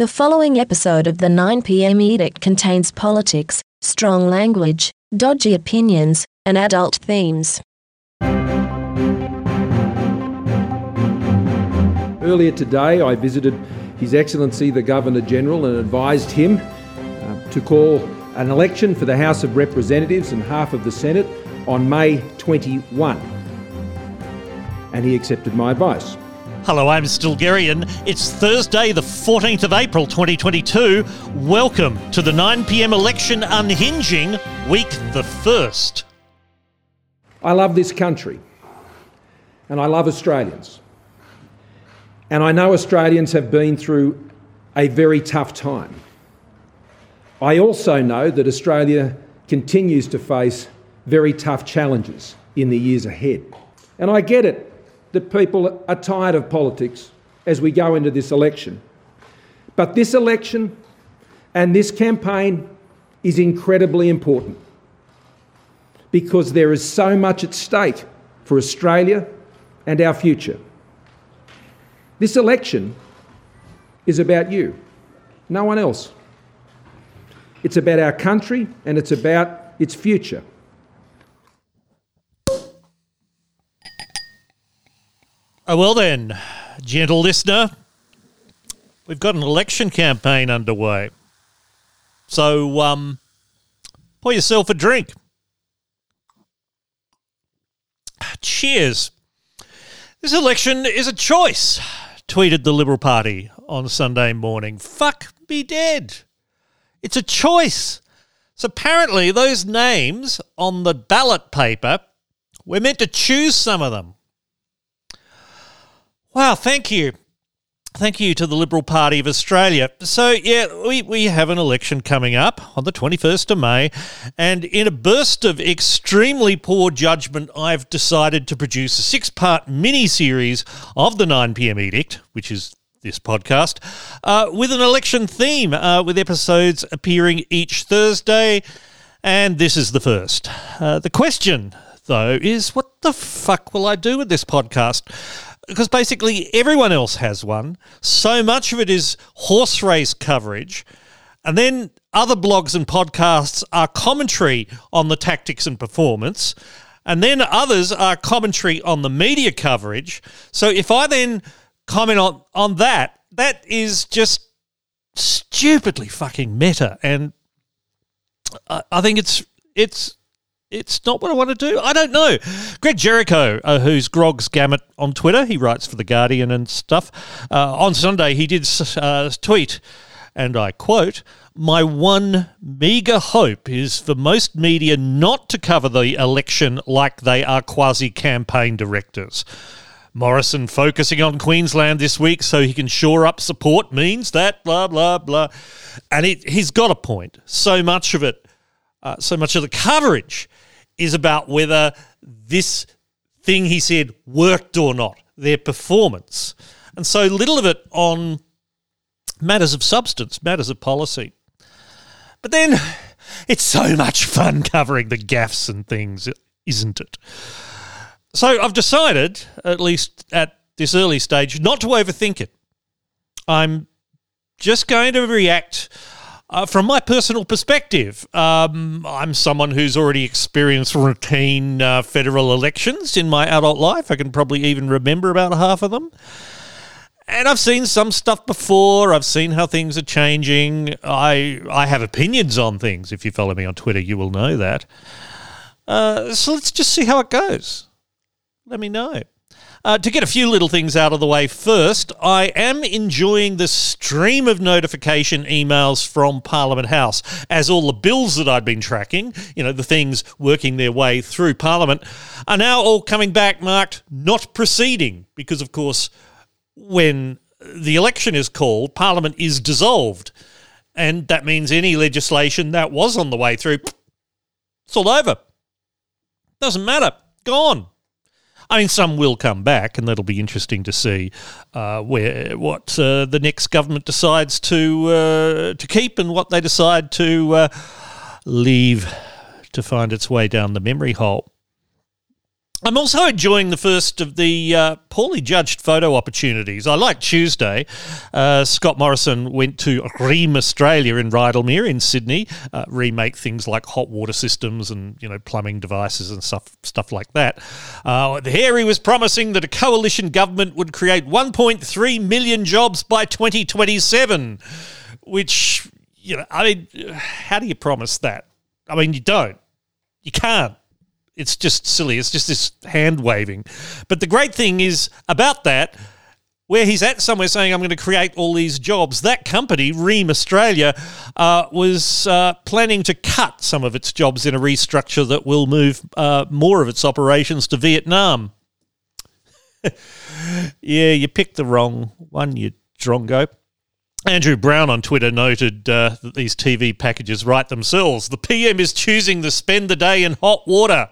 The following episode of the 9pm Edict contains politics, strong language, dodgy opinions, and adult themes. Earlier today, I visited His Excellency the Governor-General and advised him to call an election for the House of Representatives and half of the Senate on May 21. And he accepted my advice. Hello, I'm Stilgerian. It's Thursday, the 14th of April, 2022. Welcome to the 9pm election unhinging, week the first. I love this country and I love Australians. And I know Australians have been through a very tough time. I also know that Australia continues to face very tough challenges in the years ahead. And I get it that people are tired of politics as we go into this election. But this election and this campaign is incredibly important because there is so much at stake for Australia and our future. This election is about you, no one else. It's about our country and it's about its future. Well then, gentle listener, we've got an election campaign underway. So, pour yourself a drink. Cheers. This election is a choice, tweeted the Liberal Party on Sunday morning. Fuck me dead. It's a choice. So apparently those names on the ballot paper, we're meant to choose some of them. Wow, thank you. Thank you to the Liberal Party of Australia. So, yeah, we have an election coming up on the 21st of May, and in a burst of extremely poor judgment, I've decided to produce a six-part mini-series of the 9pm Edict, which is this podcast, with an election theme, with episodes appearing each Thursday, and this is the first. The question, though, is what the fuck will I do with this podcast? Because basically everyone else has one. So much of it is horse race coverage. And then other blogs and podcasts are commentary on the tactics and performance. And then others are commentary on the media coverage. So if I then comment on that, that is just stupidly fucking meta. And I think it's not what I want to do. I don't know. Greg Jericho, who's Grog's Gamut on Twitter, he writes for The Guardian and stuff. On Sunday, he did tweet, and I quote, "My one meagre hope is for most media not to cover the election like they are quasi-campaign directors. Morrison focusing on Queensland this week so he can shore up support means that blah, blah, blah." And he's got a point. So much of it, so much of the coverage is about whether this thing he said worked or not, their performance. And so little of it on matters of substance, matters of policy. But then it's so much fun covering the gaffes and things, isn't it? So I've decided, at least at this early stage, not to overthink it. I'm just going to react from my personal perspective. I'm someone who's already experienced routine federal elections in my adult life. I can probably even remember about half of them. And I've seen some stuff before. I've seen how things are changing. I have opinions on things. If you follow me on Twitter, you will know that. So let's just see how it goes. Let me know. To get a few little things out of the way first, I am enjoying the stream of notification emails from Parliament House as all the bills that I'd been tracking, you know, the things working their way through Parliament, are now all coming back marked not proceeding because, of course, when the election is called, Parliament is dissolved. And that means any legislation that was on the way through, it's all over. Doesn't matter. Gone. I mean, some will come back, and that'll be interesting to see what the next government decides to keep and what they decide to leave to find its way down the memory hole. I'm also enjoying the first of the poorly judged photo opportunities. I like Tuesday. Scott Morrison went to Rheem Australia in Rydalmere in Sydney, remake things like hot water systems and, you know, plumbing devices and stuff like that. Here he was promising that a coalition government would create 1.3 million jobs by 2027, which, you know, I mean, how do you promise that? I mean, you don't. You can't. It's just silly. It's just this hand-waving. But the great thing is about that, where he's at somewhere saying, I'm going to create all these jobs, that company, Rheem Australia, was planning to cut some of its jobs in a restructure that will move more of its operations to Vietnam. Yeah, you picked the wrong one, you drongo. Andrew Brown on Twitter noted that these TV packages write themselves. The PM is choosing to spend the day in hot water.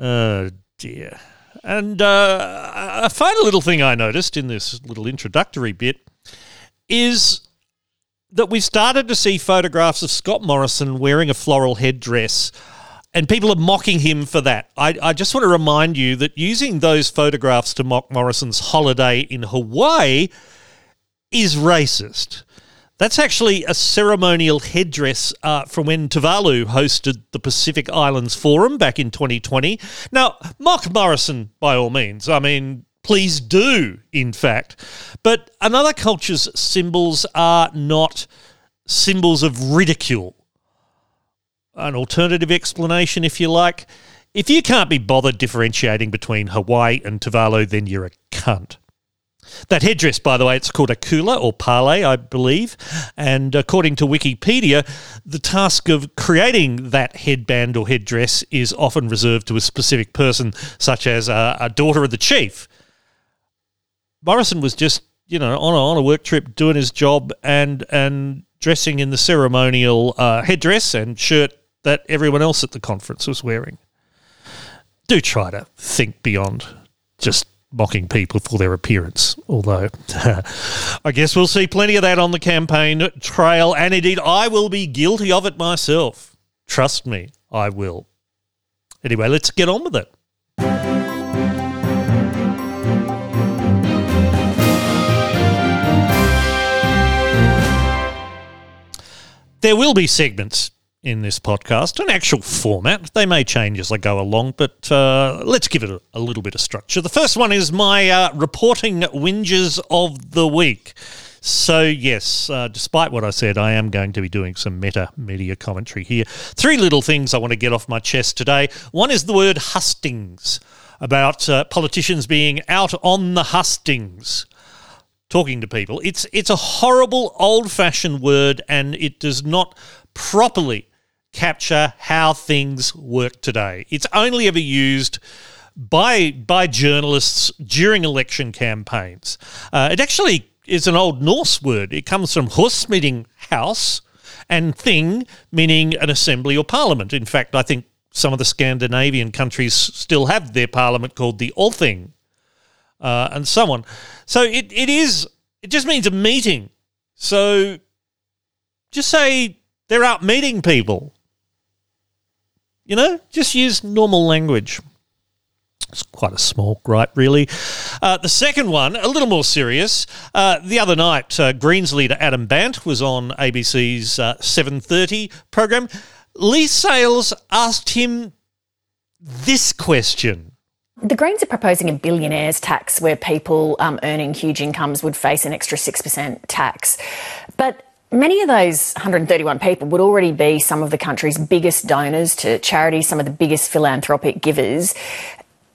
Oh, dear. And a final little thing I noticed in this little introductory bit is that we've started to see photographs of Scott Morrison wearing a floral headdress, and people are mocking him for that. I just want to remind you that using those photographs to mock Morrison's holiday in Hawaii is racist. That's actually a ceremonial headdress from when Tuvalu hosted the Pacific Islands Forum back in 2020. Now, mock Morrison by all means. I mean, please do, in fact. But another culture's symbols are not symbols of ridicule. An alternative explanation, if you like. If you can't be bothered differentiating between Hawaii and Tuvalu, then you're a cunt. That headdress, by the way, it's called a kula or parlay, I believe, and according to Wikipedia, the task of creating that headband or headdress is often reserved to a specific person, such as a daughter of the chief. Morrison was just, you know, on a work trip doing his job and dressing in the ceremonial headdress and shirt that everyone else at the conference was wearing. Do try to think beyond just mocking people for their appearance, although I guess we'll see plenty of that on the campaign trail, and indeed I will be guilty of it myself. Trust me, I will. Anyway, let's get on with it. There will be segments in this podcast, an actual format. They may change as I go along, but let's give it a little bit of structure. The first one is my reporting whinges of the week. So, yes, despite what I said, I am going to be doing some media commentary here. Three little things I want to get off my chest today. One is the word hustings, about politicians being out on the hustings. Talking to people. It's a horrible old-fashioned word, and it does not properly capture how things work today. It's only ever used by journalists during election campaigns. It actually is an Old Norse word. It comes from hus, meaning house, and thing, meaning an assembly or parliament. In fact, I think some of the Scandinavian countries still have their parliament called the Althing. And so on. So it just means a meeting. So just say they're out meeting people. You know, just use normal language. It's quite a small gripe, really. The second one, a little more serious. The other night, Greens leader Adam Bandt was on ABC's 7:30 program. Lee Sales asked him this question. The Greens are proposing a billionaires tax where people earning huge incomes would face an extra 6% tax. But many of those 131 people would already be some of the country's biggest donors to charities, some of the biggest philanthropic givers.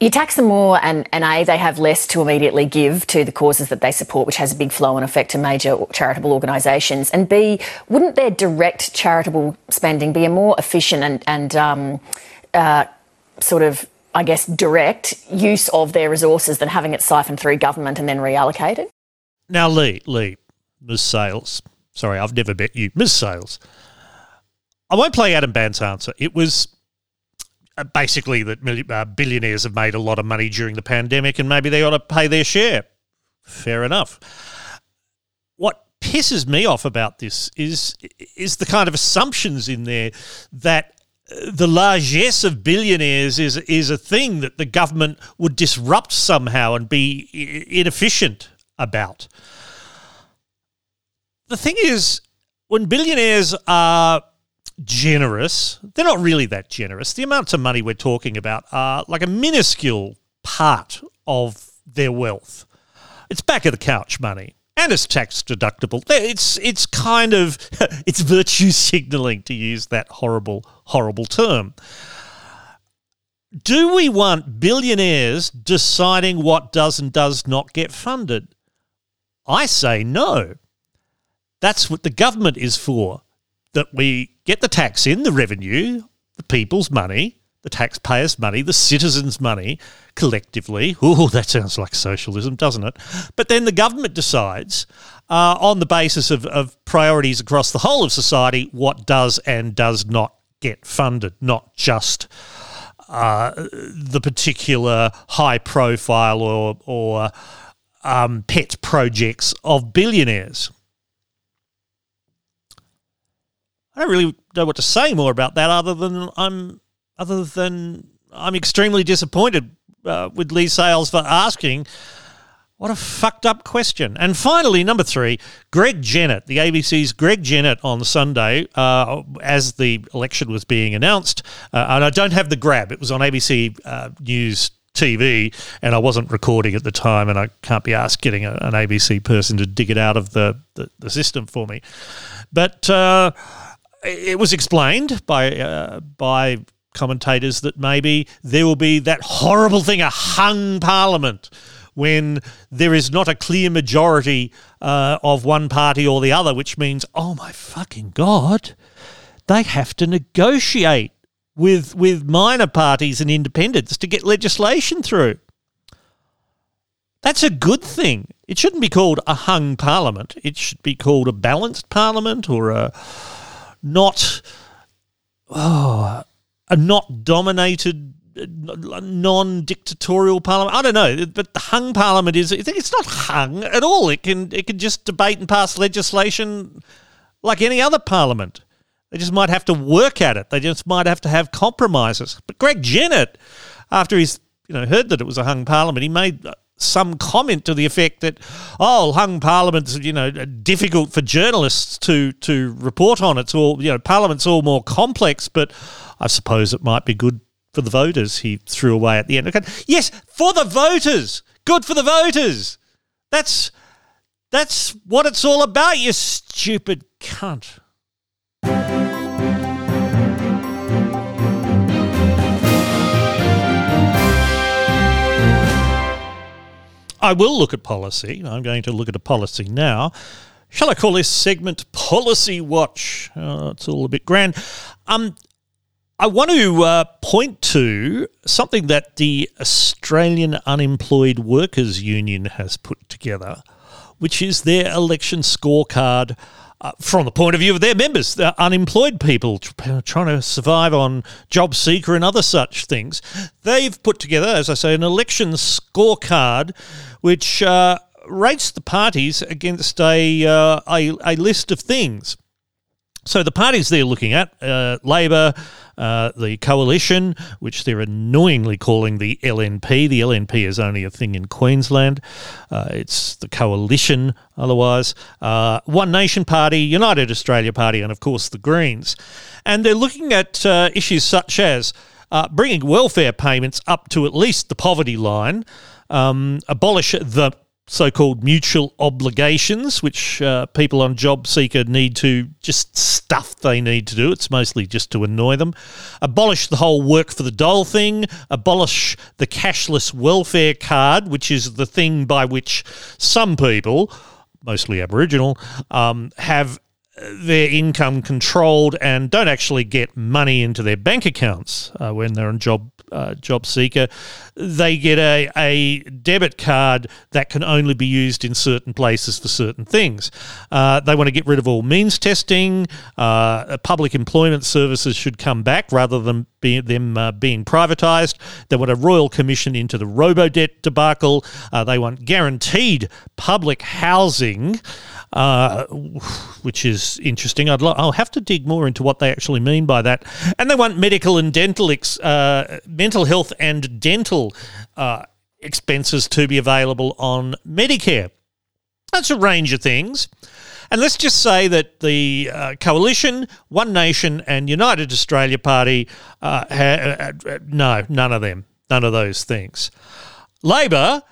You tax them more and A, they have less to immediately give to the causes that they support, which has a big flow-on effect to major charitable organisations. And B, wouldn't their direct charitable spending be a more efficient and sort of, I guess, direct use of their resources than having it siphoned through government and then reallocated? Now, Lee, Ms. Sales, sorry, I've never met you, Ms. Sales, I won't play Adam Bandt's answer. It was basically that billionaires have made a lot of money during the pandemic and maybe they ought to pay their share. Fair enough. What pisses me off about this is the kind of assumptions in there that the largesse of billionaires is a thing that the government would disrupt somehow and be inefficient about. The thing is, when billionaires are generous, they're not really that generous. The amounts of money we're talking about are like a minuscule part of their wealth. It's back of the couch money. And it's tax deductible. It's kind of it's virtue signalling, to use that horrible term. Do we want billionaires deciding what does and does not get funded? I say no. That's what the government is for, that we get the tax in, the revenue, the people's money, the taxpayers' money, the citizens' money, collectively. Ooh, that sounds like socialism, doesn't it? But then the government decides, on the basis of priorities across the whole of society, what does and does not get funded, not just the particular high-profile or pet projects of billionaires. I don't really know what to say more about that other than I'm extremely disappointed with Lee Sales for asking what a fucked up question. And finally, number three, Greg Jennett, the ABC's Greg Jennett on Sunday, as the election was being announced, and I don't have the grab, it was on ABC News TV, and I wasn't recording at the time, and I can't be asked getting an ABC person to dig it out of the system for me. But it was explained by commentators that maybe there will be that horrible thing, a hung parliament, when there is not a clear majority of one party or the other, which means, oh my fucking God, they have to negotiate with minor parties and independents to get legislation through. That's a good thing. It shouldn't be called a hung parliament. It should be called a balanced parliament, or a not dominated, non-dictatorial parliament. I don't know, but the hung parliament is, it's not hung at all. It can just debate and pass legislation like any other parliament. They just might have to work at it. They just might have to have compromises. But Greg Jennett, after he's heard that it was a hung parliament, he made some comment to the effect that, hung parliament's difficult for journalists to report on. It's all parliament's all more complex, but I suppose it might be good for the voters. He threw away at the end. Okay, yes, for the voters, good for the voters. That's what it's all about. You stupid cunt. I will look at policy. I'm going to look at a policy now. Shall I call this segment Policy Watch? It's all a bit grand. I want to point to something that the Australian Unemployed Workers Union has put together, which is their election scorecard from the point of view of their members, the unemployed people trying to survive on JobSeeker and other such things. They've put together, as I say, an election scorecard which rates the parties against a list of things. So the parties they're looking at, Labor, the Coalition, which they're annoyingly calling the LNP. The LNP is only a thing in Queensland. It's the Coalition otherwise. One Nation Party, United Australia Party, and, of course, the Greens. And they're looking at issues such as bringing welfare payments up to at least the poverty line, abolish the so-called mutual obligations, which people on JobSeeker need to just stuff they need to do. It's mostly just to annoy them. Abolish the whole work for the dole thing. Abolish the cashless welfare card, which is the thing by which some people, mostly Aboriginal, have their income controlled and don't actually get money into their bank accounts when they're on JobSeeker. They get a debit card that can only be used in certain places for certain things. They want to get rid of all means testing. Public employment services should come back rather than being privatised. They want a royal commission into the robo-debt debacle. They want guaranteed public housing which is interesting. I'll have to dig more into what they actually mean by that. And they want medical and dental, mental health and dental expenses to be available on Medicare. That's a range of things. And let's just say that the Coalition, One Nation and United Australia Party, no, none of them, none of those things. Labor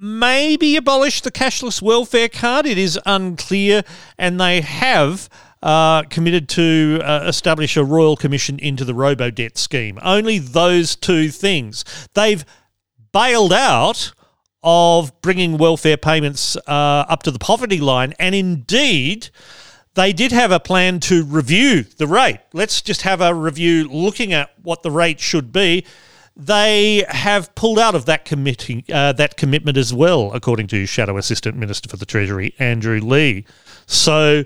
maybe abolish the cashless welfare card. It is unclear, and they have committed to establish a royal commission into the robo-debt scheme. Only those two things. They've bailed out of bringing welfare payments up to the poverty line, and indeed they did have a plan to review the rate. Let's just have a review looking at what the rate should be. They have pulled out of that commitment as well, according to Shadow Assistant Minister for the Treasury, Andrew Lee. So,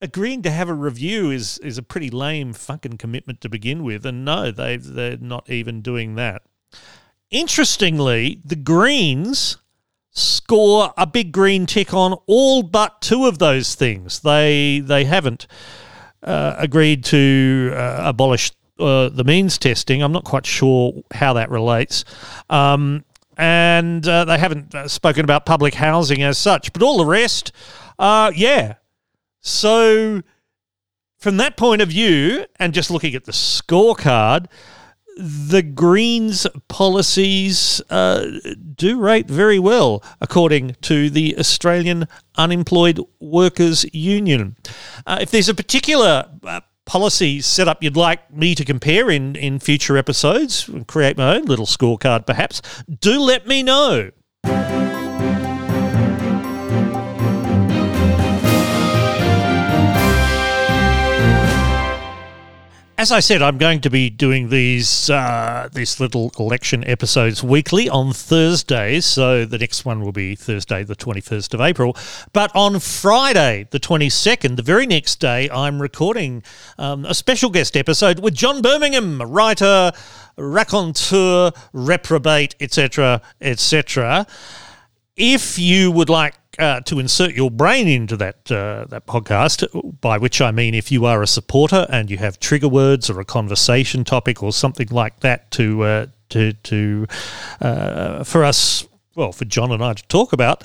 agreeing to have a review is a pretty lame fucking commitment to begin with, and no, they're not even doing that. Interestingly, the Greens score a big green tick on all but two of those things. They haven't agreed to abolish the means testing. I'm not quite sure how that relates. And they haven't spoken about public housing as such. But all the rest, yeah. So from that point of view, and just looking at the scorecard, the Greens' policies do rate very well, according to the Australian Unemployed Workers Union. If there's a particular policy setup you'd like me to compare in future episodes and create my own little scorecard perhaps, do let me know. As I said, I'm going to be doing these little election episodes weekly on Thursdays, so the next one will be Thursday the 21st of April. But on Friday the 22nd, the very next day, I'm recording a special guest episode with John Birmingham, writer, raconteur, reprobate, etc., etc. If you would like to insert your brain into that podcast, by which I mean if you are a supporter and you have trigger words or a conversation topic or something like that to for us, well, for John and I to talk about,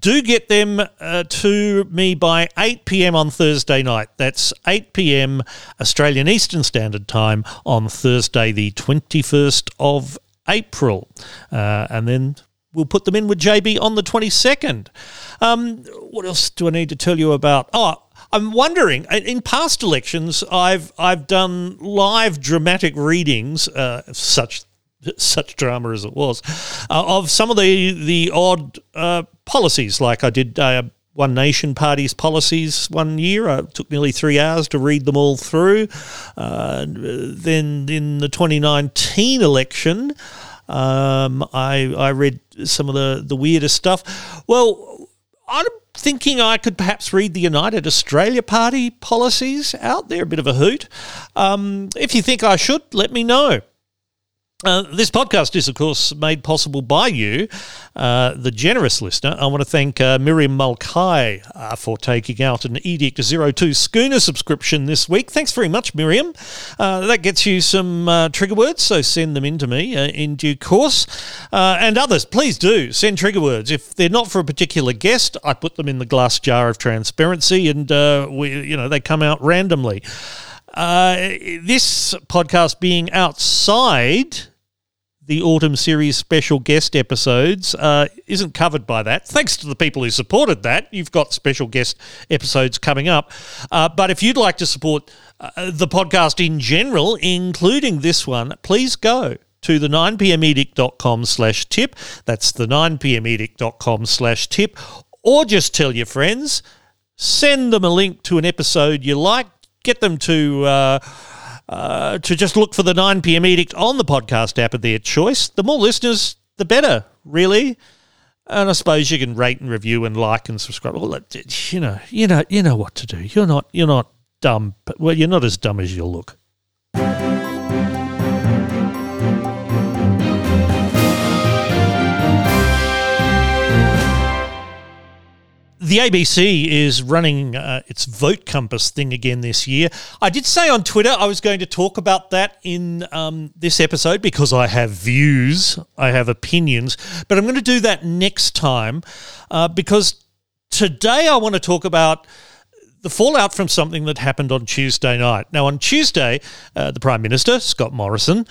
do get them to me by 8pm on Thursday night. That's 8pm Australian Eastern Standard Time on Thursday the 21st of April. And then we'll put them in with JB on the 22nd. What else do I need to tell you about? Oh, I'm wondering, in past elections, I've done live dramatic readings, such drama as it was, of some of the odd policies. Like I did One Nation Party's policies one year. It took nearly 3 hours to read them all through. Then in the 2019 election, I read some of the weirdest stuff. Well, I'm thinking I could perhaps read the United Australia Party policies out there, a bit of a hoot. If you think I should, let me know. This podcast is, of course, made possible by you, the generous listener. I want to thank Miriam Mulcahy for taking out an Edict 02 Schooner subscription this week. Thanks very much, Miriam. That gets you some trigger words, so send them in to me in due course. And others, please do send trigger words. If they're not for a particular guest, I put them in the glass jar of transparency and they come out randomly. This podcast being outside the Autumn Series special guest episodes isn't covered by that. Thanks to the people who supported that. You've got special guest episodes coming up. But if you'd like to support the podcast in general, including this one, please go to the 9pmedict.com/tip. That's the 9pmedict.com/tip. Or just tell your friends, send them a link to an episode you like. Get them to just look for the 9pm Edict on the podcast app of their choice. The more listeners, the better, really. And I suppose you can rate and review and like and subscribe. Well, you know what to do. You're not dumb. Well, you're not as dumb as you look. The ABC is running its vote compass thing again this year. I did say on Twitter I was going to talk about that in this episode because I have views, I have opinions, but I'm going to do that next time because today I want to talk about the fallout from something that happened on Tuesday night. Now, on Tuesday, the Prime Minister, Scott Morrison,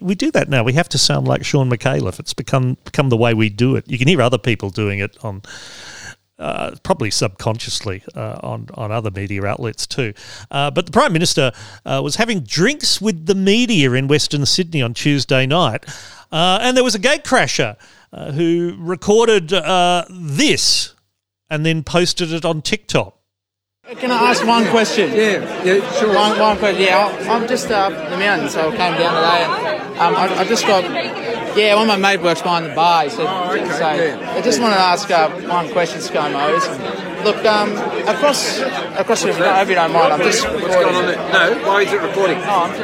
we do that now. We have to sound like Sean McAuliffe. It's become the way we do it. You can hear other people doing it on probably subconsciously on other media outlets too. But the Prime Minister was having drinks with the media in Western Sydney on Tuesday night, and there was a gatecrasher who recorded this and then posted it on TikTok. Can I ask one question? Yeah, sure. One question, yeah. I'm just in the mountains, so I came down today and I just got... Yeah, one of my mate works behind the bar, he said. Oh, okay, so yeah. I just want to ask one question, ScoMo. Look, across the... I hope you don't mind, I'm just... What's going on there? No, why is it recording? Oh, I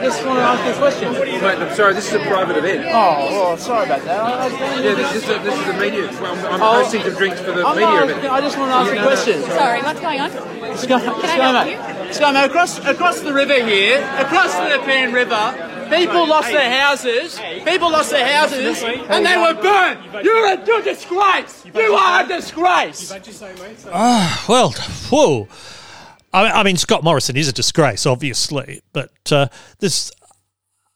just want to ask you a question. Mate, I'm sorry, this is a private event. Oh, sorry about that. This is a media... Well, I'm hosting some drinks for the media event. I just want to ask you a question. Sorry, what's going on? ScoMo, across the river here, across the Nepean River... People lost their houses. People lost their houses, and they were burnt. You're a disgrace. You are a disgrace. Well, whoa. I mean, Scott Morrison is a disgrace, obviously, but there's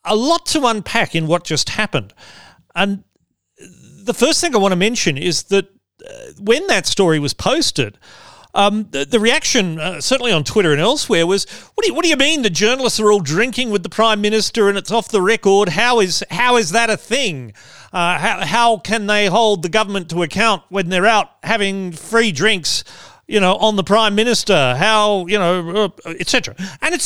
a lot to unpack in what just happened. And the first thing I want to mention is that when that story was posted, the reaction, certainly on Twitter and elsewhere, was, "What do you mean the journalists are all drinking with the Prime Minister and it's off the record? How is that a thing? How can they hold the government to account when they're out having free drinks, on the Prime Minister? How, etc." And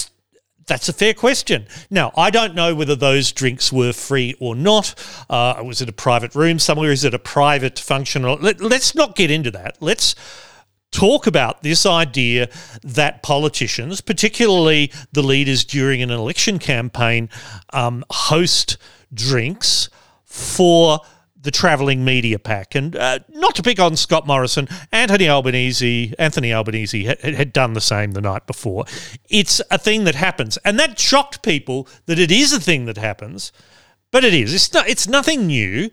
that's a fair question. Now, I don't know whether those drinks were free or not. Was it a private room somewhere? Is it a private function? Let's not get into that. Let's talk about this idea that politicians, particularly the leaders during an election campaign, host drinks for the travelling media pack. And not to pick on Scott Morrison, Anthony Albanese had done the same the night before. It's a thing that happens. And that shocked people that it is a thing that happens, but it is. It's nothing new.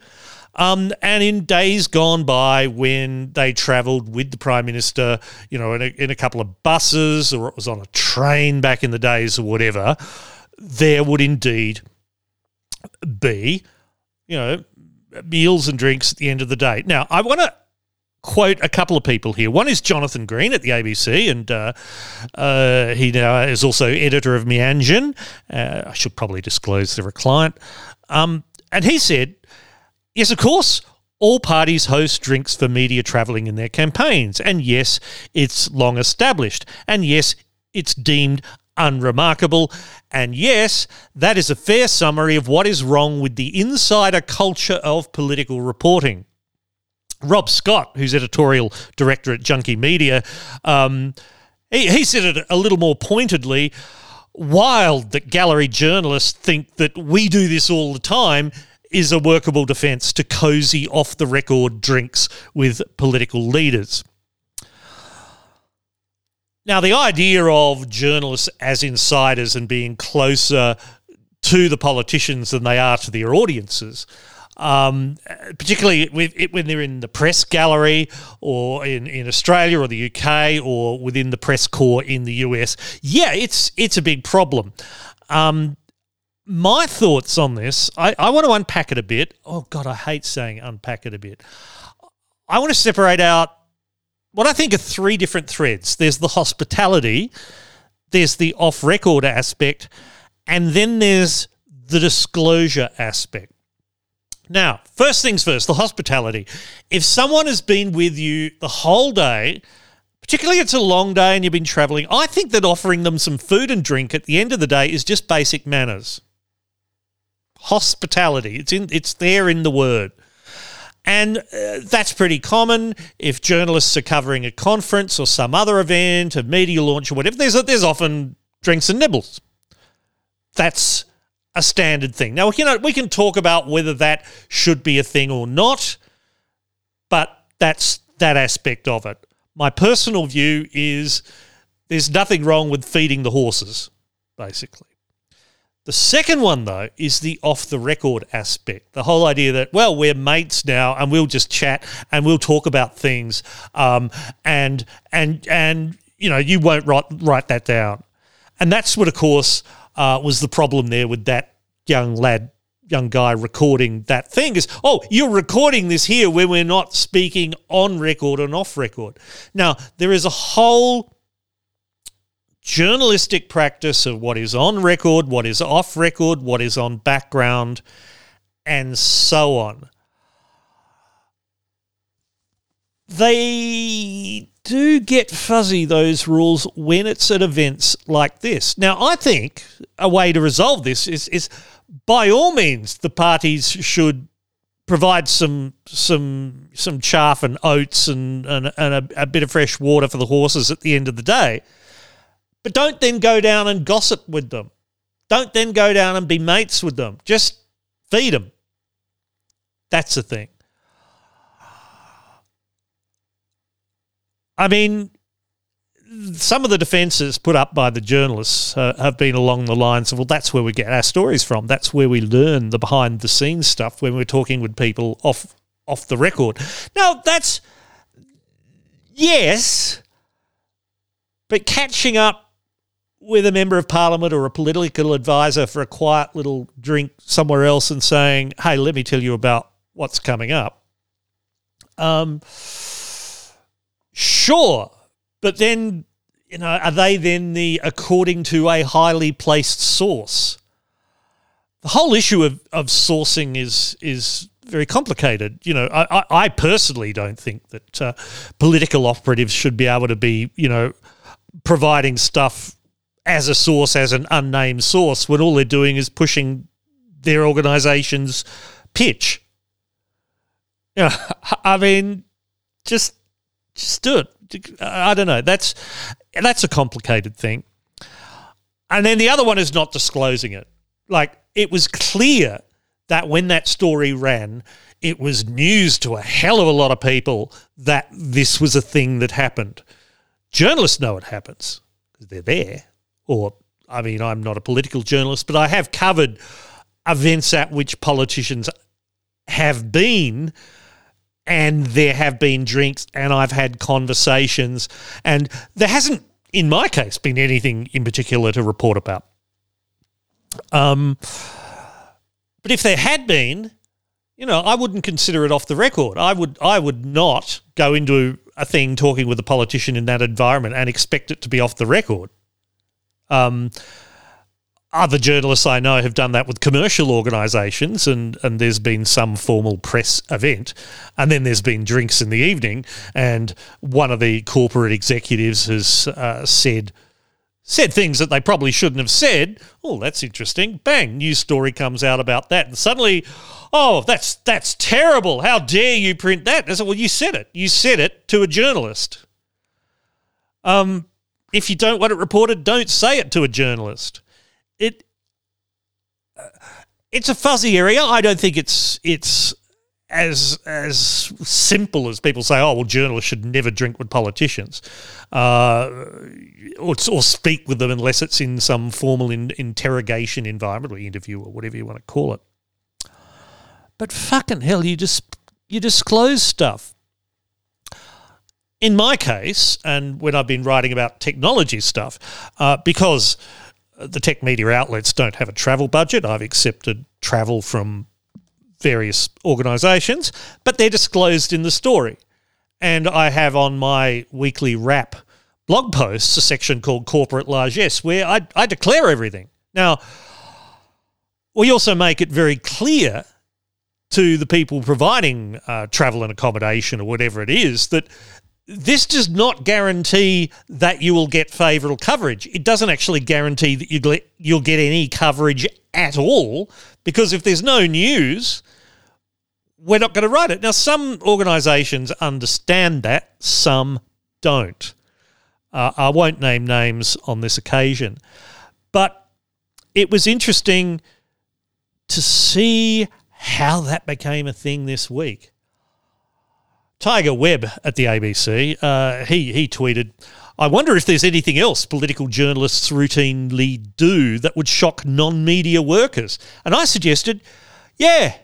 And in days gone by when they travelled with the Prime Minister, in a couple of buses, or it was on a train back in the days or whatever, there would indeed be, meals and drinks at the end of the day. Now, I want to quote a couple of people here. One is Jonathan Green at the ABC, and he now is also editor of Meanjin. I should probably disclose they're a client. And he said, "Yes, of course, all parties host drinks for media travelling in their campaigns. And yes, it's long established. And yes, it's deemed unremarkable. And yes, that is a fair summary of what is wrong with the insider culture of political reporting." Rob Scott, who's editorial director at Junkie Media, he said it a little more pointedly, "Wild that gallery journalists think that we do this all the time is a workable defence to cosy off-the-record drinks with political leaders." Now, the idea of journalists as insiders and being closer to the politicians than they are to their audiences, particularly when they're in the press gallery or in Australia or the UK or within the press corps in the US, yeah, it's a big problem. My thoughts on this, I want to unpack it a bit. Oh, God, I hate saying unpack it a bit. I want to separate out what I think are three different threads. There's the hospitality, there's the off-record aspect, and then there's the disclosure aspect. Now, first things first, the hospitality. If someone has been with you the whole day, particularly it's a long day and you've been travelling, I think that offering them some food and drink at the end of the day is just basic manners. Hospitality, it's there in the word. And that's pretty common. If journalists are covering a conference or some other event, a media launch or whatever, there's often drinks and nibbles. That's a standard thing. Now, we can talk about whether that should be a thing or not, but That's that aspect of it. My personal view is there's nothing wrong with feeding the horses, basically. The second one, though, is the off-the-record aspect, the whole idea that, well, we're mates now and we'll just chat and we'll talk about things and you know, you won't write that down. And that's what, of course, was the problem there with that young guy recording that thing is, oh, you're recording this here where we're not speaking on record and off record. Now, there is a whole journalistic practice of what is on record, what is off record, what is on background, and so on. They do get fuzzy, those rules, when it's at events like this. Now, I think a way to resolve this is by all means, the parties should provide some chaff and oats and a bit of fresh water for the horses at the end of the day. But don't then go down and gossip with them. Don't then go down and be mates with them. Just feed them. That's the thing. I mean, some of the defences put up by the journalists have been along the lines of, well, that's where we get our stories from. That's where we learn the behind-the-scenes stuff when we're talking with people off the record. Now, that's – yes, but catching up with a member of parliament or a political advisor for a quiet little drink somewhere else and saying, hey, let me tell you about what's coming up. Sure, but then, you know, are they then the according to a highly placed source? The whole issue of sourcing is very complicated. You know, I personally don't think that political operatives should be able to be, you know, providing stuff as a source, as an unnamed source, when all they're doing is pushing their organisation's pitch. You know, I mean, just do it. I don't know. That's a complicated thing. And then the other one is not disclosing it. Like, it was clear that when that story ran, it was news to a hell of a lot of people that this was a thing that happened. Journalists know it happens because they're there. Or, I mean, I'm not a political journalist, but I have covered events at which politicians have been. And there have been drinks and I've had conversations, and there hasn't, in my case, been anything in particular to report about. But if there had been, you know, I wouldn't consider it off the record. I would not go into a thing talking with a politician in that environment and expect it to be off the record. Other journalists I know have done that with commercial organisations, and there's been some formal press event, and then there's been drinks in the evening, and one of the corporate executives has said things that they probably shouldn't have said. Oh, that's interesting. Bang, news story comes out about that, and suddenly, oh, that's terrible. How dare you print that? And I said, well, you said it. You said it to a journalist. If you don't want it reported, don't say it to a journalist. It's a fuzzy area. I don't think it's as simple as people say. Oh, well, journalists should never drink with politicians or speak with them unless it's in some formal interrogation environment or interview or whatever you want to call it. But fucking hell, you disclose stuff. In my case, and when I've been writing about technology stuff, because the tech media outlets don't have a travel budget. I've accepted travel from various organisations, but they're disclosed in the story. And I have on my weekly wrap blog posts a section called Corporate Largesse where I declare everything. Now, we also make it very clear to the people providing travel and accommodation or whatever it is that this does not guarantee that you will get favourable coverage. It doesn't actually guarantee that you'll get any coverage at all, because if there's no news, we're not going to write it. Now, some organisations understand that, some don't. I won't name names on this occasion. But it was interesting to see how that became a thing this week. Tiger Webb at the ABC, he tweeted, I wonder if there's anything else political journalists routinely do that would shock non-media workers. And I suggested, yeah,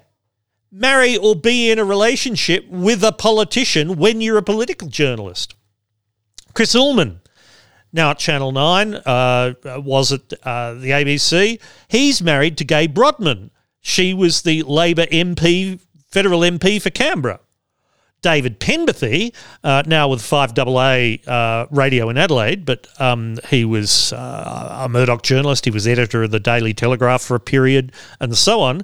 marry or be in a relationship with a politician when you're a political journalist. Chris Ullman, now at Channel 9, was at the ABC. He's married to Gay Brodman. She was the Labor MP, federal MP for Canberra. David Penberthy, now with 5AA radio in Adelaide, but he was a Murdoch journalist. He was editor of the Daily Telegraph for a period and so on.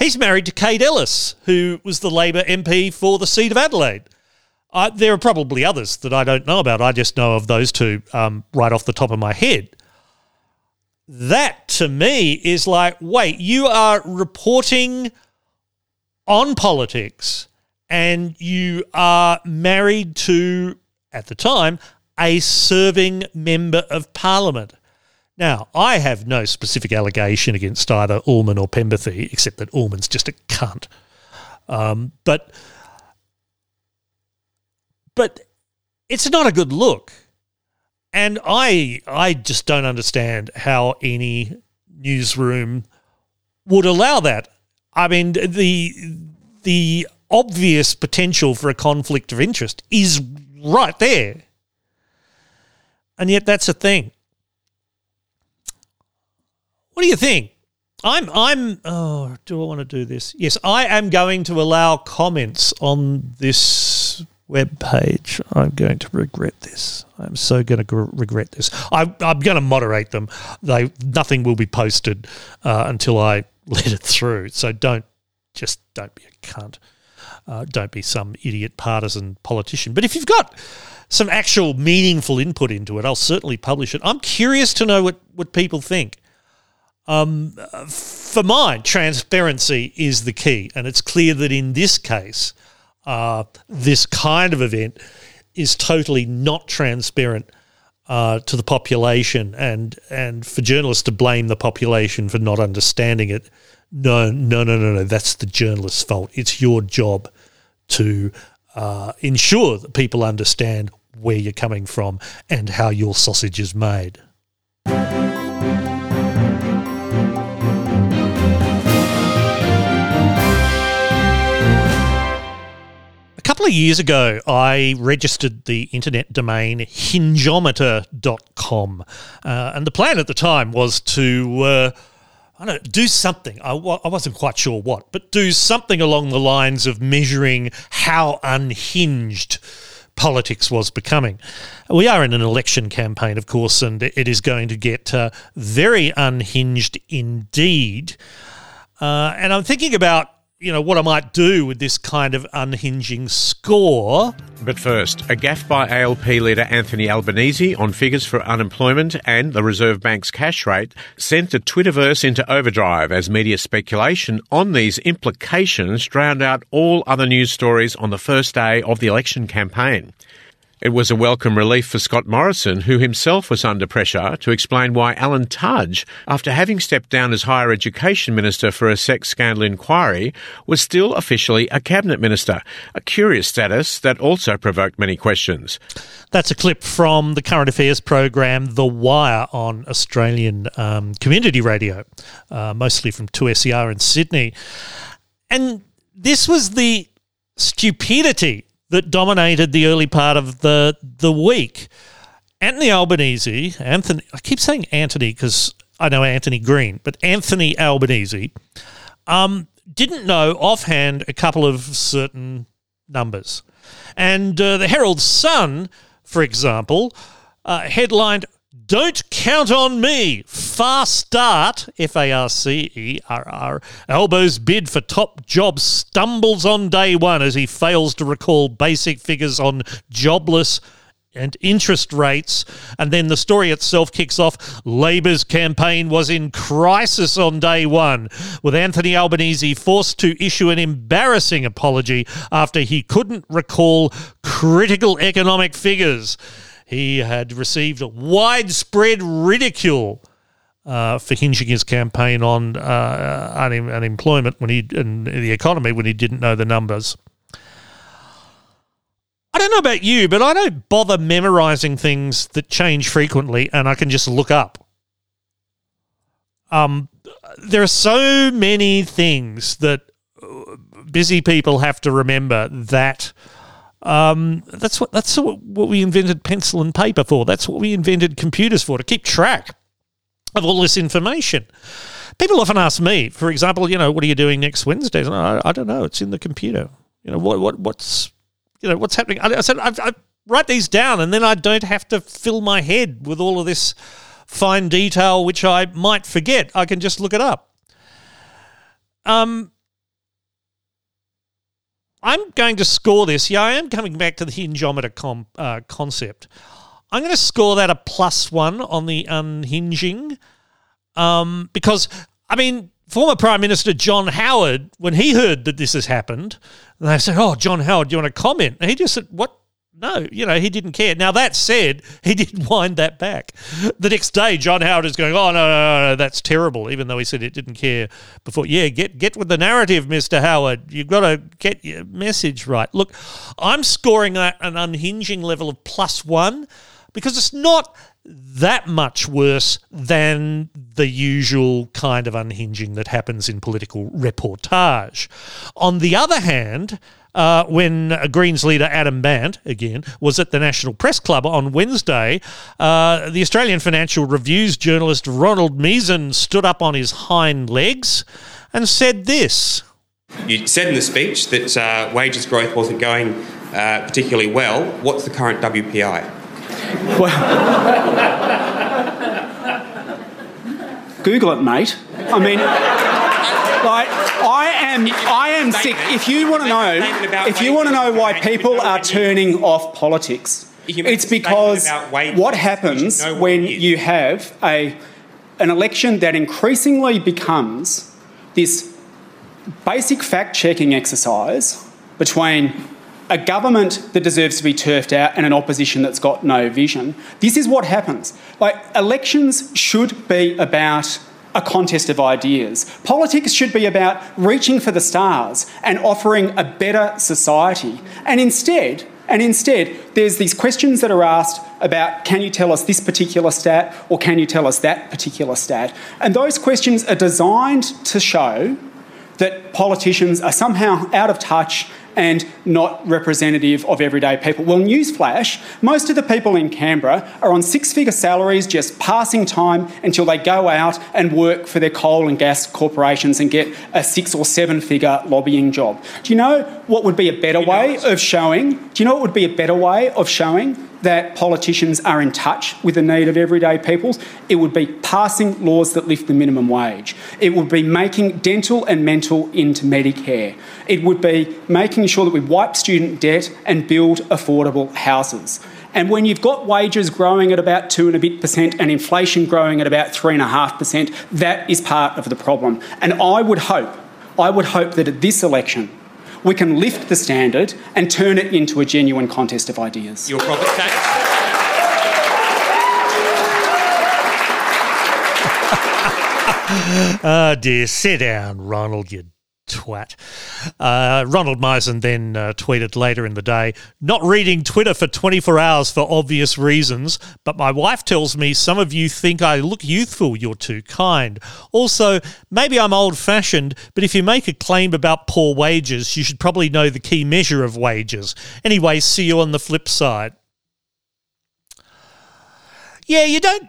He's married to Kate Ellis, who was the Labor MP for the seat of Adelaide. There are probably others that I don't know about. I just know of those two right off the top of my head. That, to me, is like, wait, you are reporting on politics and you are married to, at the time, a serving member of parliament. Now, I have no specific allegation against either Ullman or Penberthy, except that Ullman's just a cunt. But it's not a good look. And I just don't understand how any newsroom would allow that. I mean, the obvious potential for a conflict of interest is right there. And yet that's a thing. What do you think? Oh, do I want to do this? Yes, I am going to allow comments on this webpage. I'm going to regret this. I'm so going to regret this. I'm going to moderate them. Nothing will be posted until I let it through. So don't be a cunt. Don't be some idiot partisan politician. But if you've got some actual meaningful input into it, I'll certainly publish it. I'm curious to know what people think. For mine, transparency is the key, and it's clear that in this case, this kind of event is totally not transparent to the population, and for journalists to blame the population for not understanding it, no, that's the journalist's fault. It's your job to ensure that people understand where you're coming from and how your sausage is made. A couple of years ago, I registered the internet domain hingeometer.com, and the plan at the time was to do something. I wasn't quite sure what, but do something along the lines of measuring how unhinged politics was becoming. We are in an election campaign, of course, and it is going to get very unhinged indeed. And I'm thinking about, what I might do with this kind of unhinging score. But first, a gaffe by ALP leader Anthony Albanese on figures for unemployment and the Reserve Bank's cash rate sent the Twitterverse into overdrive as media speculation on these implications drowned out all other news stories on the first day of the election campaign. It was a welcome relief for Scott Morrison, who himself was under pressure to explain why Alan Tudge, after having stepped down as Higher Education Minister for a sex scandal inquiry, was still officially a Cabinet Minister, a curious status that also provoked many questions. That's a clip from the current affairs program The Wire on Australian community radio, mostly from 2SER in Sydney. And this was the stupidity that dominated the early part of the week. Anthony Albanese, I keep saying Anthony because I know Anthony Green, but Anthony Albanese didn't know offhand a couple of certain numbers. And the Herald Sun, for example, headlined, "Don't Count on Me, Fast Start, F-A-R-C-E-R-R, Albo's bid for top job stumbles on day one as he fails to recall basic figures on jobless and interest rates." And then the story itself kicks off, "Labor's campaign was in crisis on day one, with Anthony Albanese forced to issue an embarrassing apology after he couldn't recall critical economic figures." He had received widespread ridicule for hinging his campaign on unemployment and the economy when he didn't know the numbers. don't know about you, but I don't bother memorising things that change frequently and I can just look up. There are so many things that busy people have to remember that that's what we invented pencil and paper for. That's what we invented computers for, to keep track of all this information. People often ask me, for example, you know, what are you doing next Wednesday? And I don't know. It's in the computer. You know, what's happening? I said I write these down, and then I don't have to fill my head with all of this fine detail which I might forget. I can just look it up. I'm going to score this. Yeah, I am coming back to the hingeometer concept. I'm going to score that a +1 on the unhinging. Because, I mean, former Prime Minister John Howard, when he heard that this has happened, and they said, oh, John Howard, do you want to comment? And he just said, what? No, you know, he didn't care. Now, that said, he did wind that back. The next day, John Howard is going, oh, no, that's terrible, even though he said it didn't care before. Yeah, get with the narrative, Mr. Howard. You've got to get your message right. Look, I'm scoring an unhinging level of +1 because it's not that much worse than the usual kind of unhinging that happens in political reportage. On the other hand, when Greens leader Adam Bandt, again, was at the National Press Club on Wednesday, the Australian Financial Review's journalist Ronald Mizen stood up on his hind legs and said this. You said in the speech that wages growth wasn't going particularly well. What's the current WPI? Well, Google it, mate. I mean, like, I am sick. If you want to know why people are turning off politics, it's because what happens when you have an election that increasingly becomes this basic fact-checking exercise between a government that deserves to be turfed out and an opposition that's got no vision. This is what happens. Like, elections should be about a contest of ideas. Politics should be about reaching for the stars and offering a better society. And instead, there's these questions that are asked about, can you tell us this particular stat or can you tell us that particular stat? And those questions are designed to show that politicians are somehow out of touch and not representative of everyday people. Well, newsflash, most of the people in Canberra are on six-figure salaries just passing time until they go out and work for their coal and gas corporations and get a six- or seven-figure lobbying job. Do you know what would be a better way of showing that politicians are in touch with the need of everyday people? It would be passing laws that lift the minimum wage. It would be making dental and mental into Medicare. It would be making sure that we wipe student debt and build affordable houses. And when you've got wages growing at about 2% and inflation growing at about 3.5%, that is part of the problem. And I would hope that at this election, we can lift the standard and turn it into a genuine contest of ideas. Your profit tax. Oh dear, sit down, Ronald, you twat. Ronald Mizen then tweeted later in the day, not reading Twitter for 24 hours for obvious reasons, but my wife tells me some of you think I look youthful, you're too kind. Also, maybe I'm old-fashioned, but if you make a claim about poor wages, you should probably know the key measure of wages. Anyway, see you on the flip side. Yeah, you don't...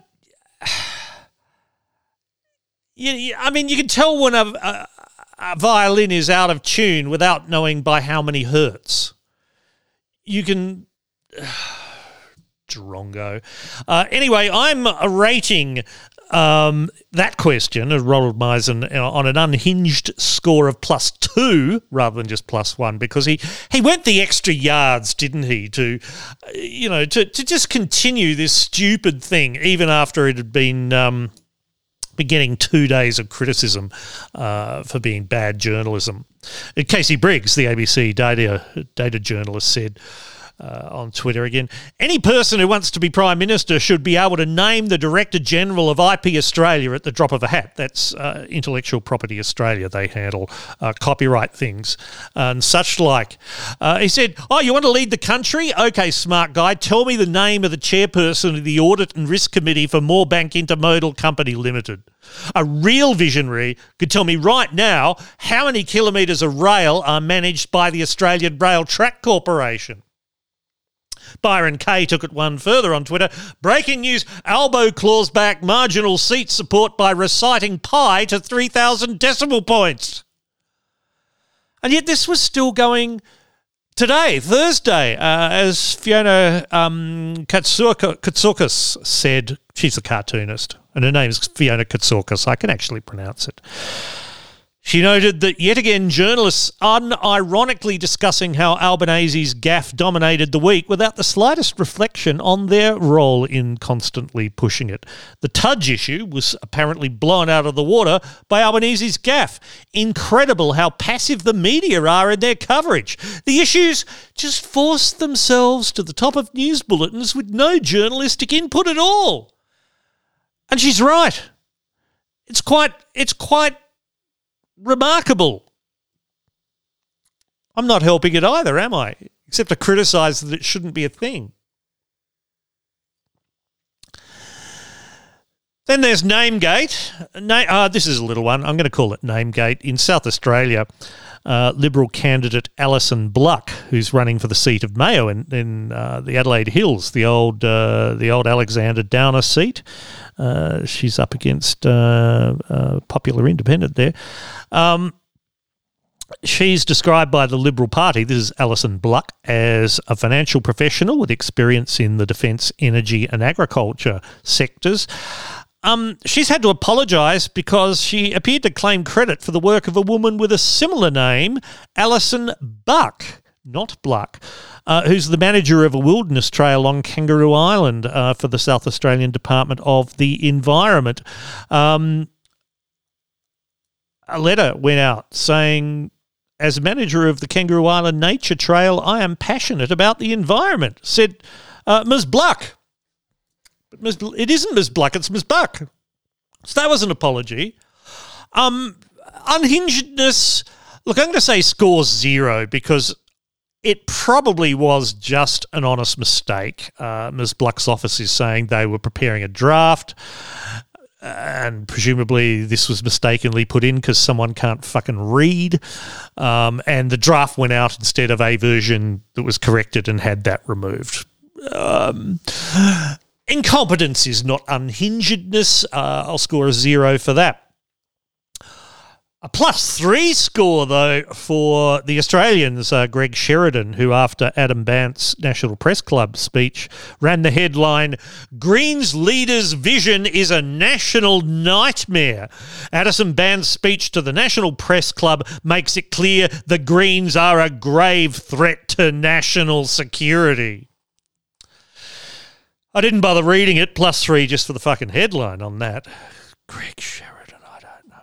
I mean, you can tell when a violin is out of tune without knowing by how many hertz. You can... Drongo. Anyway, I'm rating that question, Ronald Mizen, on an unhinged score of +2 rather than just +1 because he went the extra yards, didn't he, to just continue this stupid thing even after it had been... beginning 2 days of criticism for being bad journalism. Casey Briggs, the ABC data journalist, said, on Twitter again. Any person who wants to be Prime Minister should be able to name the Director General of IP Australia at the drop of a hat. That's Intellectual Property Australia. They handle copyright things and such like. He said, oh, you want to lead the country? Okay, smart guy, tell me the name of the chairperson of the Audit and Risk Committee for Moorebank Intermodal Company Limited. A real visionary could tell me right now how many kilometres of rail are managed by the Australian Rail Track Corporation. Byron Kay took it one further on Twitter. Breaking news, Albo claws back marginal seat support by reciting pi to 3,000 decimal points. And yet this was still going today, Thursday, as Fiona Katsoukis said. She's a cartoonist, and her name's Fiona Katsoukis. I can actually pronounce it. She noted that yet again journalists unironically discussing how Albanese's gaffe dominated the week without the slightest reflection on their role in constantly pushing it. The Tudge issue was apparently blown out of the water by Albanese's gaffe. Incredible how passive the media are in their coverage. The issues just forced themselves to the top of news bulletins with no journalistic input at all. And she's right. It's quite remarkable. I'm not helping it either, am I? Except to criticise that it shouldn't be a thing. Then there's Namegate. This is a little one. I'm going to call it Namegate. In South Australia, Liberal candidate Alison Bluck, who's running for the seat of Mayo in the Adelaide Hills, the old Alexander Downer seat. She's up against popular independent there. She's described by the Liberal Party, this is Alison Bluck, as a financial professional with experience in the defence, energy and agriculture sectors. She's had to apologise because she appeared to claim credit for the work of a woman with a similar name, Alison Buck, not Bluck, who's the manager of a wilderness trail on Kangaroo Island for the South Australian Department of the Environment. A letter went out saying, as manager of the Kangaroo Island Nature Trail, I am passionate about the environment, said Ms. Bluck. It isn't Ms. Bluck, it's Ms. Buck. So that was an apology. Unhingedness, look, I'm going to say scores 0 because it probably was just an honest mistake. Ms. Bluck's office is saying they were preparing a draft and presumably this was mistakenly put in because someone can't fucking read. And the draft went out instead of a version that was corrected and had that removed. Incompetence is not unhingedness. I'll score a 0 for that. A +3 score, though, for the Australians, Greg Sheridan, who, after Adam Bandt's National Press Club speech, ran the headline, Greens leaders' vision is a national nightmare. Adam Bandt's speech to the National Press Club makes it clear the Greens are a grave threat to national security. I didn't bother reading it, +3 just for the fucking headline on that. Greg Sheridan, I don't know.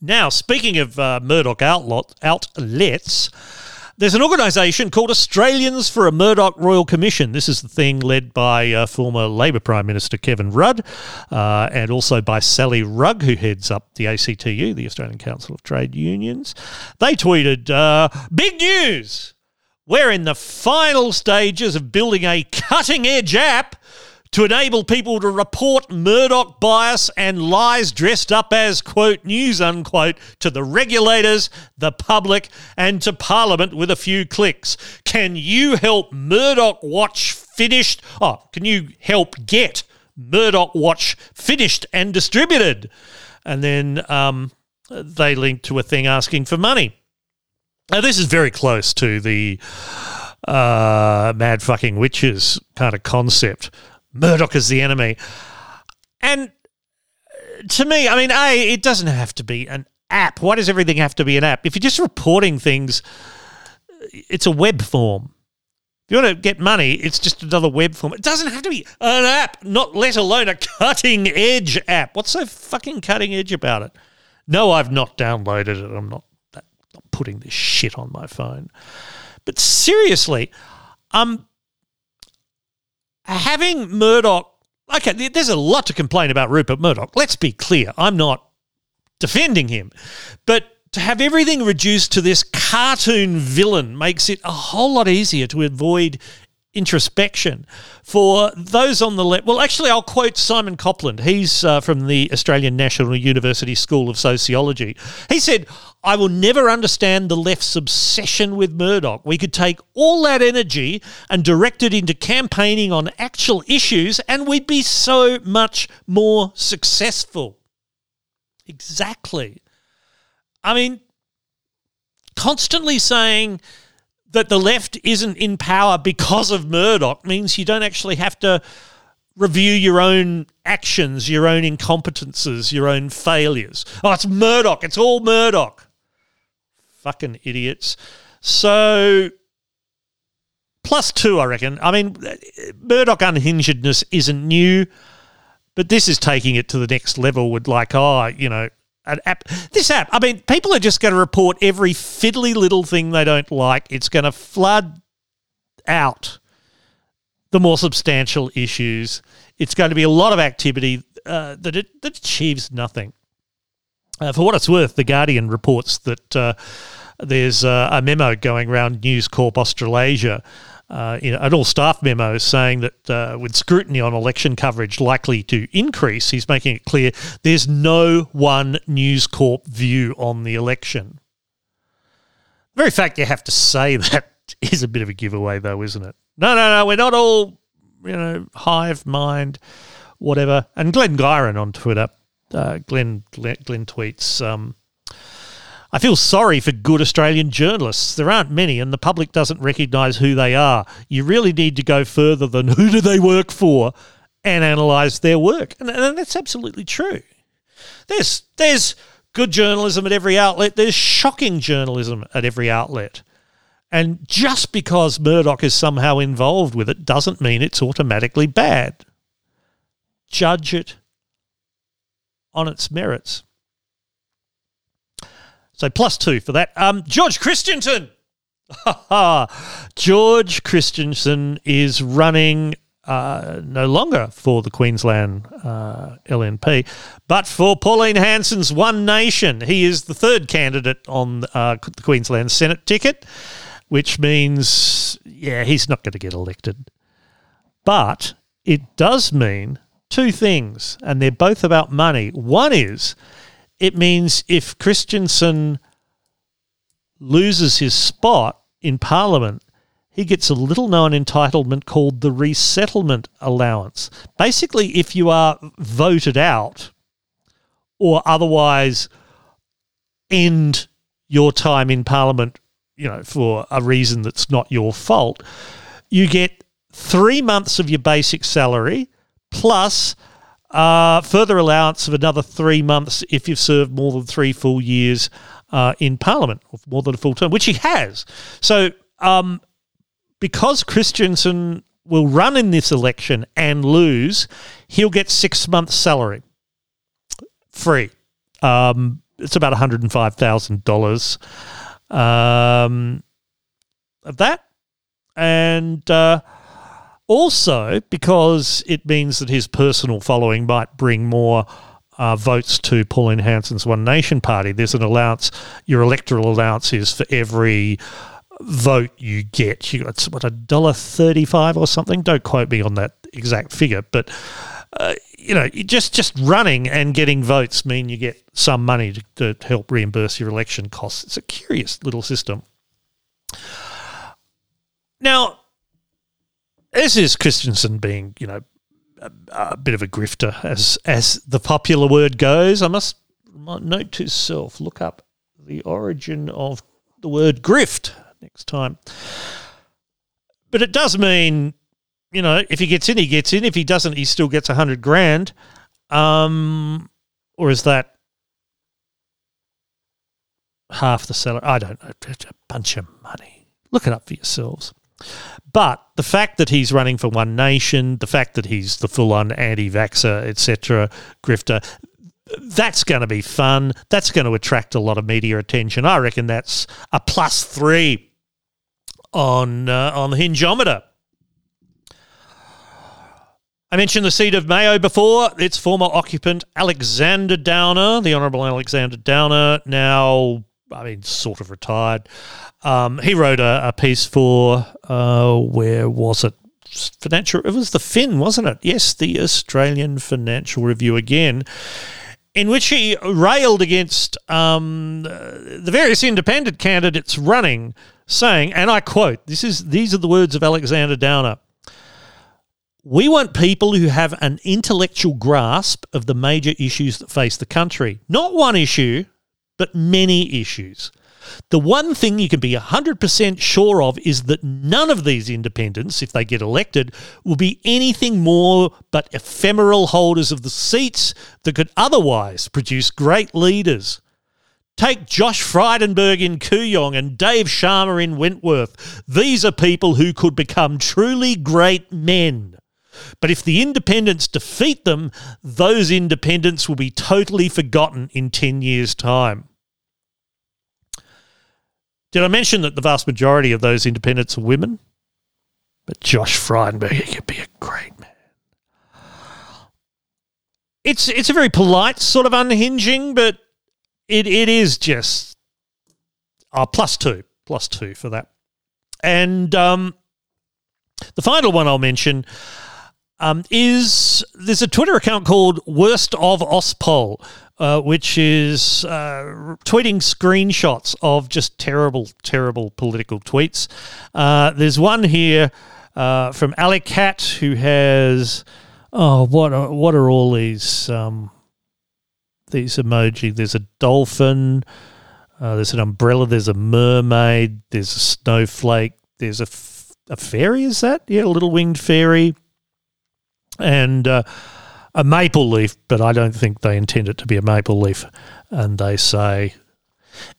Now, speaking of Murdoch outlets, there's an organisation called Australians for a Murdoch Royal Commission. This is the thing led by former Labor Prime Minister Kevin Rudd and also by Sally Rugg, who heads up the ACTU, the Australian Council of Trade Unions. They tweeted, big news! We're in the final stages of building a cutting-edge app to enable people to report Murdoch bias and lies dressed up as, quote, news, unquote, to the regulators, the public, and to Parliament with a few clicks. Can you help Murdoch Watch finished? Oh, can you help get Murdoch Watch finished and distributed? And then they linked to a thing asking for money. Now, this is very close to the mad fucking witches kind of concept. Murdoch is the enemy. And to me, I mean, it doesn't have to be an app. Why does everything have to be an app? If you're just reporting things, it's a web form. If you want to get money, it's just another web form. It doesn't have to be an app, not let alone a cutting-edge app. What's so fucking cutting-edge about it? No, I've not downloaded it. I'm not putting this shit on my phone. But seriously, Having Murdoch, okay, there's a lot to complain about Rupert Murdoch. Let's be clear. I'm not defending him. But to have everything reduced to this cartoon villain makes it a whole lot easier to avoid introspection for those on the left. Well, actually, I'll quote Simon Copland. He's from the Australian National University School of Sociology. He said, I will never understand the left's obsession with Murdoch. We could take all that energy and direct it into campaigning on actual issues and we'd be so much more successful. Exactly. I mean, constantly saying that the left isn't in power because of Murdoch means you don't actually have to review your own actions, your own incompetences, your own failures. Oh, it's Murdoch. It's all Murdoch. Fucking idiots. So, +2, I reckon. I mean, Murdoch unhingedness isn't new, but this is taking it to the next level with an app. This app, I mean, people are just going to report every fiddly little thing they don't like. It's going to flood out the more substantial issues. It's going to be a lot of activity that achieves nothing. For what it's worth, The Guardian reports that there's a memo going around News Corp Australasia, an all-staff memo saying that with scrutiny on election coverage likely to increase, he's making it clear there's no one News Corp view on the election. The very fact you have to say that is a bit of a giveaway though, isn't it? No, we're not all, hive mind, whatever. And Glenn Gyron on Twitter, Glenn tweets, I feel sorry for good Australian journalists. There aren't many and the public doesn't recognise who they are. You really need to go further than who do they work for and analyse their work. And that's absolutely true. There's good journalism at every outlet. There's shocking journalism at every outlet. And just because Murdoch is somehow involved with it doesn't mean it's automatically bad. Judge it on its merits. So +2 for that. George Christensen. George Christensen is running no longer for the Queensland LNP, but for Pauline Hanson's One Nation. He is the third candidate on the Queensland Senate ticket, which means, he's not going to get elected. But it does mean two things, and they're both about money. One is, it means if Christensen loses his spot in Parliament, he gets a little-known entitlement called the resettlement allowance. Basically, if you are voted out or otherwise end your time in Parliament, for a reason that's not your fault, you get 3 months of your basic salary plus further allowance of another 3 months if you've served more than 3 full years in Parliament, or more than a full term, which he has. So because Christensen will run in this election and lose, he'll get 6 months' salary free. It's about $105,000. Of that, and also because it means that his personal following might bring more votes to Pauline Hanson's One Nation Party. There's an allowance. Your electoral allowance is for every vote you get. You got $1.35 or something. Don't quote me on that exact figure, but just running and getting votes mean you get some money to help reimburse your election costs. It's a curious little system. Now, this is Christensen being, a bit of a grifter, as the popular word goes. I must note to self, look up the origin of the word grift next time. But it does mean, if he gets in, he gets in. If he doesn't, he still gets $100,000. Or is that half the salary? I don't know. It's a bunch of money. Look it up for yourselves. But the fact that he's running for One Nation, the fact that he's the full-on anti-vaxxer, etc., grifter, that's going to be fun. That's going to attract a lot of media attention. I reckon that's a +3 on the Hingeometer. I mentioned the seat of Mayo before. Its former occupant, Alexander Downer, the Honourable Alexander Downer, now, I mean, sort of retired. He wrote a piece for, where was it? Financial, it was the Fin, wasn't it? Yes, the Australian Financial Review again, in which he railed against the various independent candidates running, saying, and I quote, these are the words of Alexander Downer, "We want people who have an intellectual grasp of the major issues that face the country. Not one issue, but many issues. The one thing you can be 100% sure of is that none of these independents, if they get elected, will be anything more but ephemeral holders of the seats that could otherwise produce great leaders. Take Josh Frydenberg in Kooyong and Dave Sharma in Wentworth. These are people who could become truly great men. But if the independents defeat them, those independents will be totally forgotten in 10 years' time." Did I mention that the vast majority of those independents are women? But Josh Frydenberg could be a great man. It's a very polite sort of unhinging, but it is just plus two for that. And the final one I'll mention is there's a Twitter account called Worst of Auspol, which is tweeting screenshots of just terrible, terrible political tweets. There's one here from Ali Cat who has, what are all these emoji? There's a dolphin, there's an umbrella, there's a mermaid, there's a snowflake, there's a fairy, is that? Yeah, a little winged fairy. And a maple leaf, but I don't think they intend it to be a maple leaf. And they say,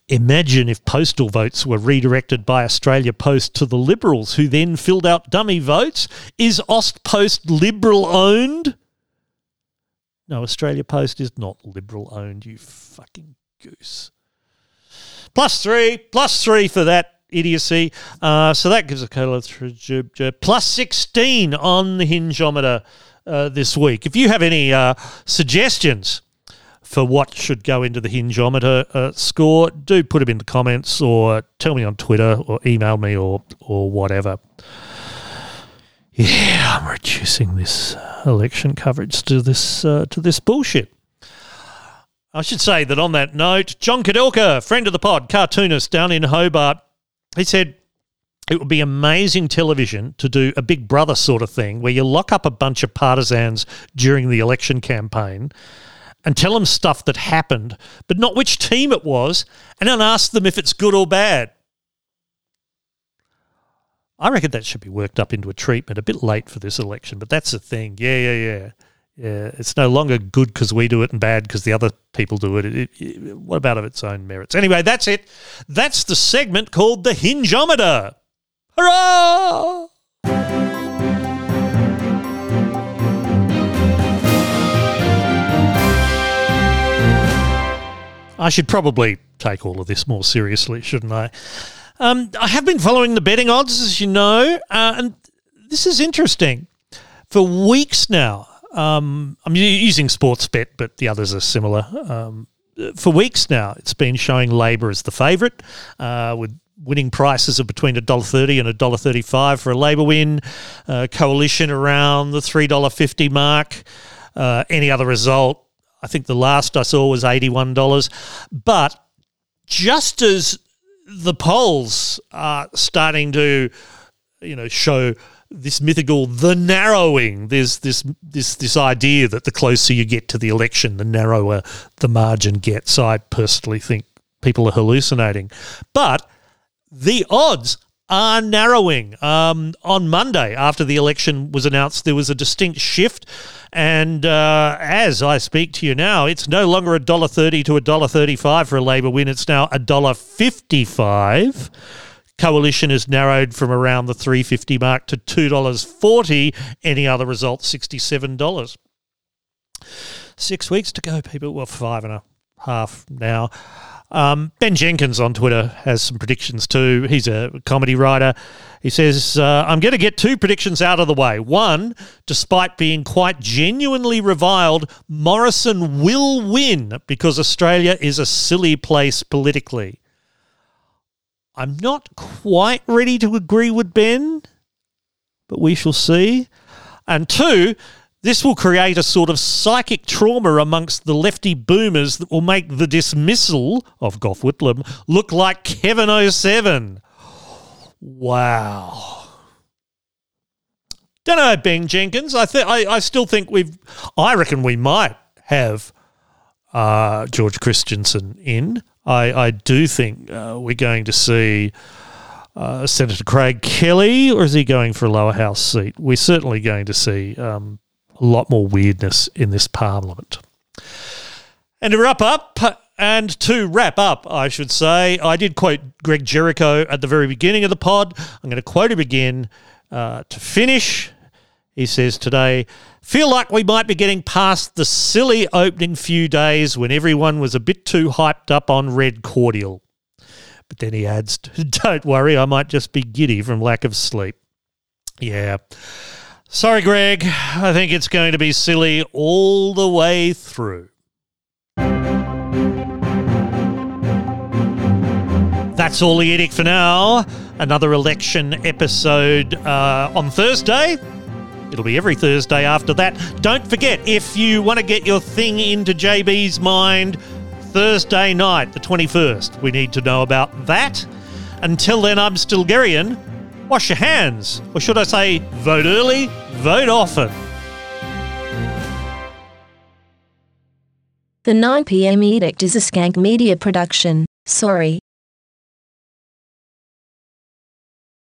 "Imagine if postal votes were redirected by Australia Post to the Liberals, who then filled out dummy votes. Is AustPost Liberal-owned?" No, Australia Post is not Liberal-owned, you fucking goose. Plus three for that idiocy. So that gives a plus 16 on the Hingeometer this week. If you have any suggestions for what should go into the Hingeometer score, do put them in the comments or tell me on Twitter or email me or whatever. Yeah, I'm reducing this election coverage to this bullshit. I should say that on that note, John Kadelka, friend of the pod, cartoonist down in Hobart, he said, "It would be amazing television to do a Big Brother sort of thing where you lock up a bunch of partisans during the election campaign and tell them stuff that happened, but not which team it was, and then ask them if it's good or bad." I reckon that should be worked up into a treatment. A bit late for this election, but that's the thing. Yeah. It's no longer good because we do it and bad because the other people do it. What about of its own merits? Anyway, that's it. That's the segment called the Hingeometer. Hurrah! I should probably take all of this more seriously, shouldn't I? I have been following the betting odds, as you know, and this is interesting. For weeks now, I'm using Sportsbet, but the others are similar. For weeks now, it's been showing Labor as the favourite, with winning prices of between $1.30 and $1.35 for a Labor win, Coalition around the $3.50 mark. Any other result, I think the last I saw was $81. But just as the polls are starting to, show this mythical, the narrowing, there's this idea that the closer you get to the election, the narrower the margin gets. I personally think people are hallucinating. But the odds are narrowing. On Monday, after the election was announced, there was a distinct shift. And as I speak to you now, it's no longer $1.30 to $1.35 for a Labor win. It's now $1.55. Coalition is narrowed from around the $3.50 mark to $2.40. Any other result, $67. 6 weeks to go, people. Well, 5.5 now. Ben Jenkins on Twitter has some predictions too. He's a comedy writer. He says, I'm going to get two predictions out of the way. One, despite being quite genuinely reviled, Morrison will win because Australia is a silly place politically. I'm not quite ready to agree with Ben, but we shall see. And two, this will create a sort of psychic trauma amongst the lefty boomers that will make the dismissal of Gough Whitlam look like Kevin 07. Wow. Don't know, Ben Jenkins. I reckon we might have George Christensen in. I do think we're going to see Senator Craig Kelly, or is he going for a lower house seat? We're certainly going to see a lot more weirdness in this parliament. And to wrap up, I should say, I did quote Greg Jericho at the very beginning of the pod. I'm going to quote him again to finish. He says today, feel like we might be getting past the silly opening few days when everyone was a bit too hyped up on red cordial. But then he adds, don't worry, I might just be giddy from lack of sleep. Yeah. Sorry, Greg, I think it's going to be silly all the way through. That's all the edict for now. Another election episode on Thursday. It'll be every Thursday after that. Don't forget, if you want to get your thing into JB's mind, Thursday night, the 21st, we need to know about that. Until then, I'm Stilgerian. Wash your hands, or should I say, vote early, vote often. The 9pm Edict is a Skank Media production. Sorry.